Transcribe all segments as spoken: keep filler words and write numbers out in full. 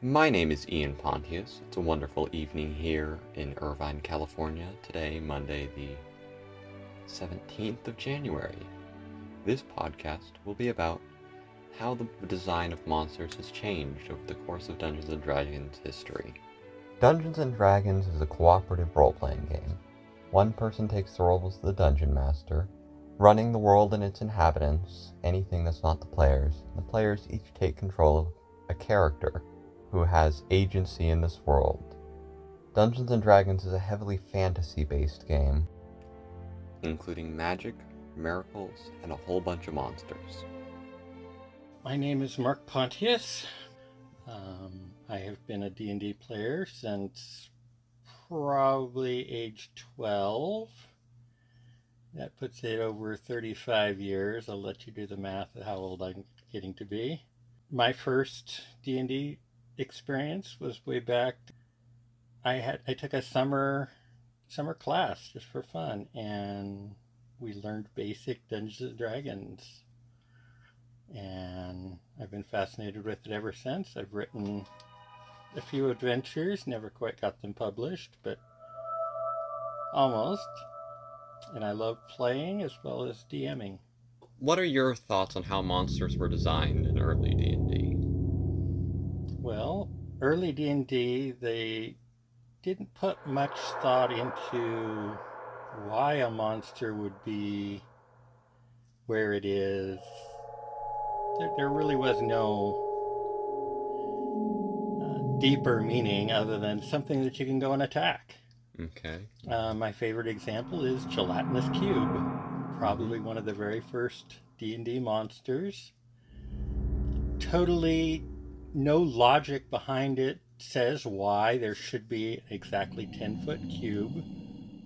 My name is Ian Pontius. It's a wonderful evening here in Irvine, California. Today, Monday, the seventeenth of January. This podcast will be about how the design of monsters has changed over the course of Dungeons and Dragons history. Dungeons and Dragons is a cooperative role-playing game. One person takes the role as the dungeon master, running the world and its inhabitants, anything that's not the players. The players each take control of a character who has agency in this world. Dungeons and Dragons is a heavily fantasy-based game, including magic, miracles, and a whole bunch of monsters. My name is Mark Pontius. Um, I have been a D and D player since probably age twelve. That puts it over thirty-five years. I'll let you do the math of how old I'm getting to be. My first D and D experience was way back. I had I took a summer summer class just for fun, and we learned basic Dungeons and Dragons. And I've been fascinated with it ever since. I've written a few adventures, never quite got them published, but almost. And I love playing as well as DMing. What are your thoughts on how monsters were designed in early D and D? Well, early D and D, they didn't put much thought into why a monster would be where it is. There, there really was no uh, deeper meaning other than something that you can go and attack. Okay. Uh, my favorite example is Gelatinous Cube, probably one of the very first D and D monsters. Totally no logic behind it says why there should be exactly ten-foot cube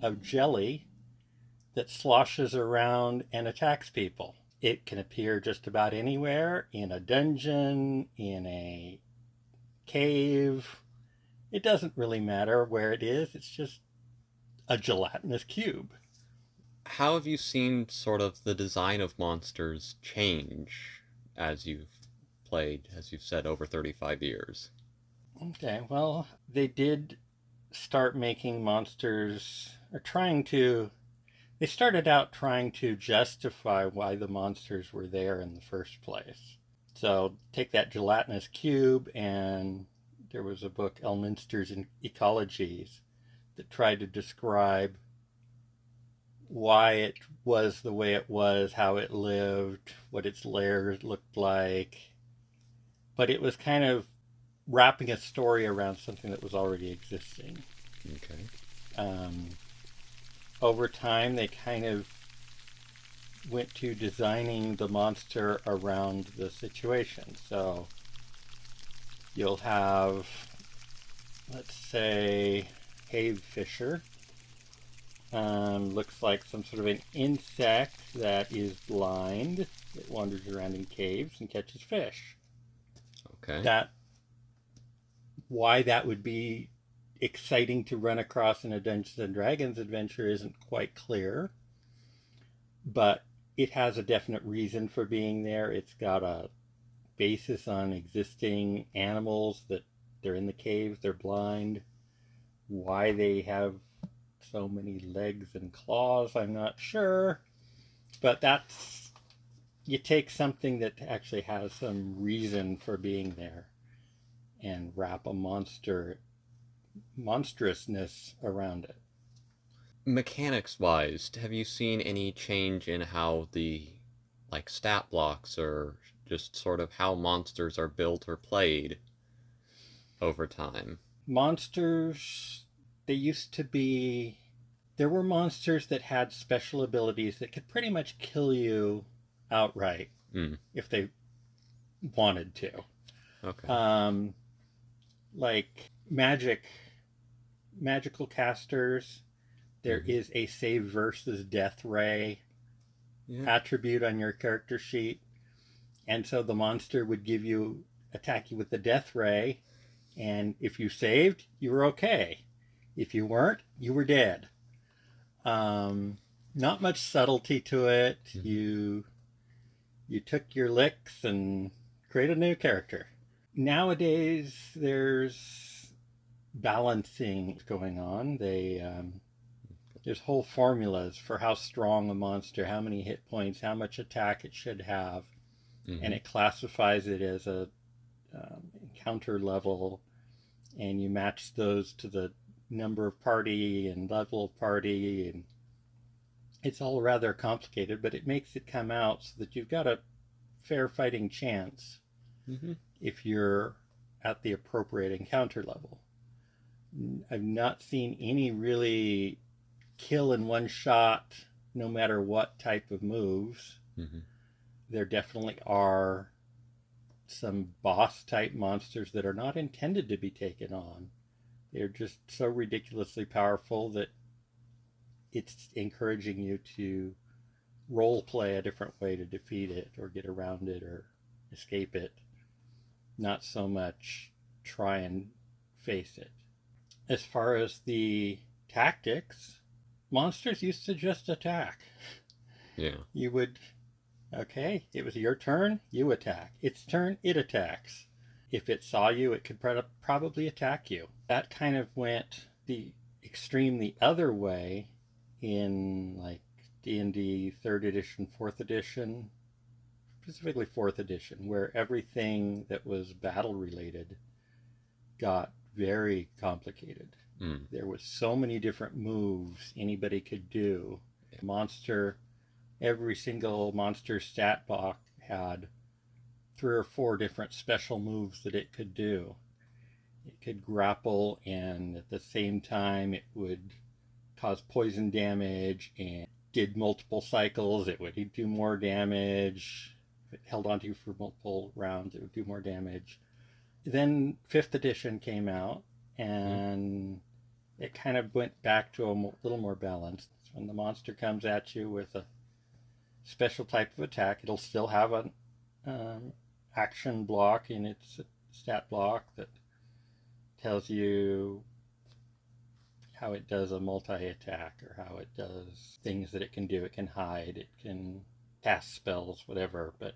of jelly that sloshes around and attacks people. It can appear just about anywhere, in a dungeon, in a cave. It doesn't really matter where it is. It's just a gelatinous cube. How have you seen sort of the design of monsters change as you've played, as you've said, over thirty-five years? Okay, well, they did start making monsters, or trying to, they started out trying to justify why the monsters were there in the first place. So take that gelatinous cube, and there was a book, Elminster's Ecologies, that tried to describe why it was the way it was, how it lived, what its lairs looked like. But it was kind of wrapping a story around something that was already existing. Okay. Um, over time, they kind of went to designing the monster around the situation. So you'll have, let's say, cave fisher. Um, looks like some sort of an insect that is blind. It wanders around in caves and catches fish. Okay. That, why that would be exciting to run across in a Dungeons and Dragons adventure isn't quite clear. But it has a definite reason for being there. It's got a basis on existing animals that they're in the caves, they're blind. Why they have so many legs and claws, I'm not sure. But that's, you take something that actually has some reason for being there and wrap a monster, monstrousness around it. Mechanics-wise, have you seen any change in how the, like, stat blocks or just sort of how monsters are built or played over time? Monsters, they used to be, there were monsters that had special abilities that could pretty much kill you outright mm. if they wanted to. Okay. Um, like magic, magical casters, there mm-hmm. is a save versus death ray yeah. attribute on your character sheet. And so the monster would give you, attack you with the death ray, and if you saved, you were okay. If you weren't, you were dead. Um, not much subtlety to it. Mm-hmm. You you took your licks and created a new character. nowadays there's balancing going on. They um, there's whole formulas for how strong a monster, how many hit points, how much attack it should have, mm-hmm. and it classifies it as a um, encounter level, and you match those to the number of party and level of party, and it's all rather complicated, but it makes it come out so that you've got a fair fighting chance mm-hmm. if you're at the appropriate encounter level. I've not seen any really kill in one shot, no matter what type of moves. Mm-hmm. There definitely are some boss type monsters that are not intended to be taken on. They're just so ridiculously powerful that it's encouraging you to role play a different way to defeat it or get around it or escape it. Not so much try and face it. As far as the tactics, monsters used to just attack. Yeah. You would, okay, it was your turn, you attack. Its turn, it attacks. If it saw you, it could probably attack you. That kind of went the extreme the other way in like D and D third edition, fourth edition, specifically fourth edition, where everything that was battle related got very complicated. Mm. There was so many different moves anybody could do. Monster, every single monster stat block had three or four different special moves that it could do. It could grapple, and at the same time it would cause poison damage, and did multiple cycles it would do more damage. If it held onto you for multiple rounds, it would do more damage. Then fifth edition came out, and mm-hmm. it kind of went back to a mo- little more balance. When the monster comes at you with a special type of attack, it'll still have an um, action block in its stat block that tells you how it does a multi-attack or how it does things that it can do. It can hide, it can cast spells, whatever, but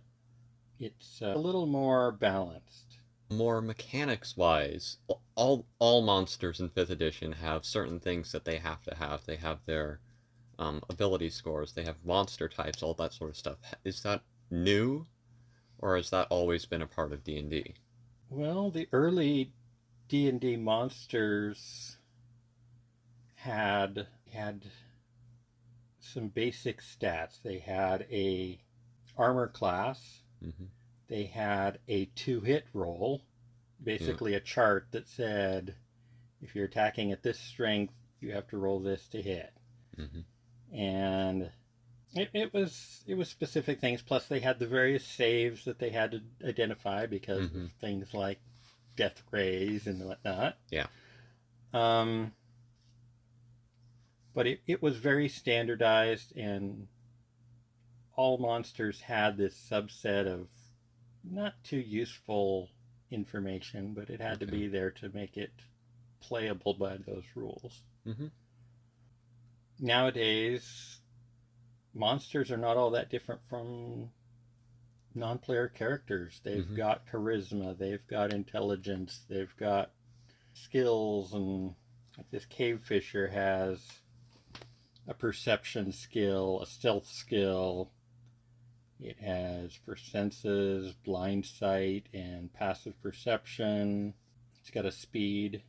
it's a little more balanced. More mechanics-wise, all all monsters in fifth edition have certain things that they have to have. They have their um, ability scores, they have monster types, all that sort of stuff. Is that new, or has that always been a part of D and D? Well, the early D and D monsters had had some basic stats. They had a armor class. Mm-hmm. They had a two-hit roll, basically yeah. a chart that said, if you're attacking at this strength, you have to roll this to hit. Mm-hmm. And it, it was it was specific things. Plus, they had the various saves that they had to identify because mm-hmm. of things like death rays and whatnot. Yeah. Um, but it, it was very standardized, and all monsters had this subset of not too useful information, but it had okay. to be there to make it playable by those rules. Mm-hmm. Nowadays, monsters are not all that different from non-player characters. They've mm-hmm. got charisma, they've got intelligence, they've got skills, and like this cave fisher has a perception skill, a stealth skill. It has for senses, blind sight, and passive perception. It's got a speed,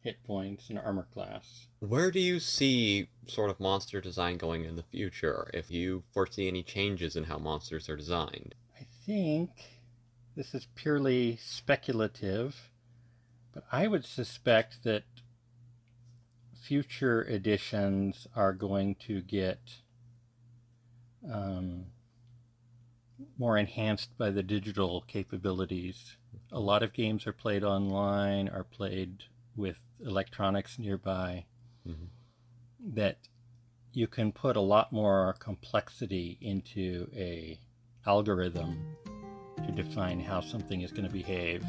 hit points, and armor class. Where do you see sort of monster design going in the future, if you foresee any changes in how monsters are designed? I think this is purely speculative, but I would suspect that future editions are going to get um, more enhanced by the digital capabilities. A lot of games are played online, are played with electronics nearby, mm-hmm. that you can put a lot more complexity into a algorithm to define how something is going to behave,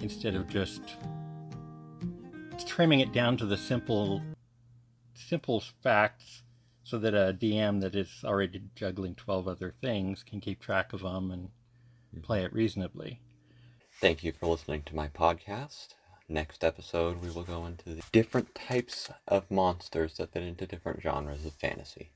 instead of just trimming it down to the simple, simple facts, so that a D M that is already juggling twelve other things can keep track of them and play it reasonably. Thank you for listening to my podcast. Next episode, we will go into the different types of monsters that fit into different genres of fantasy.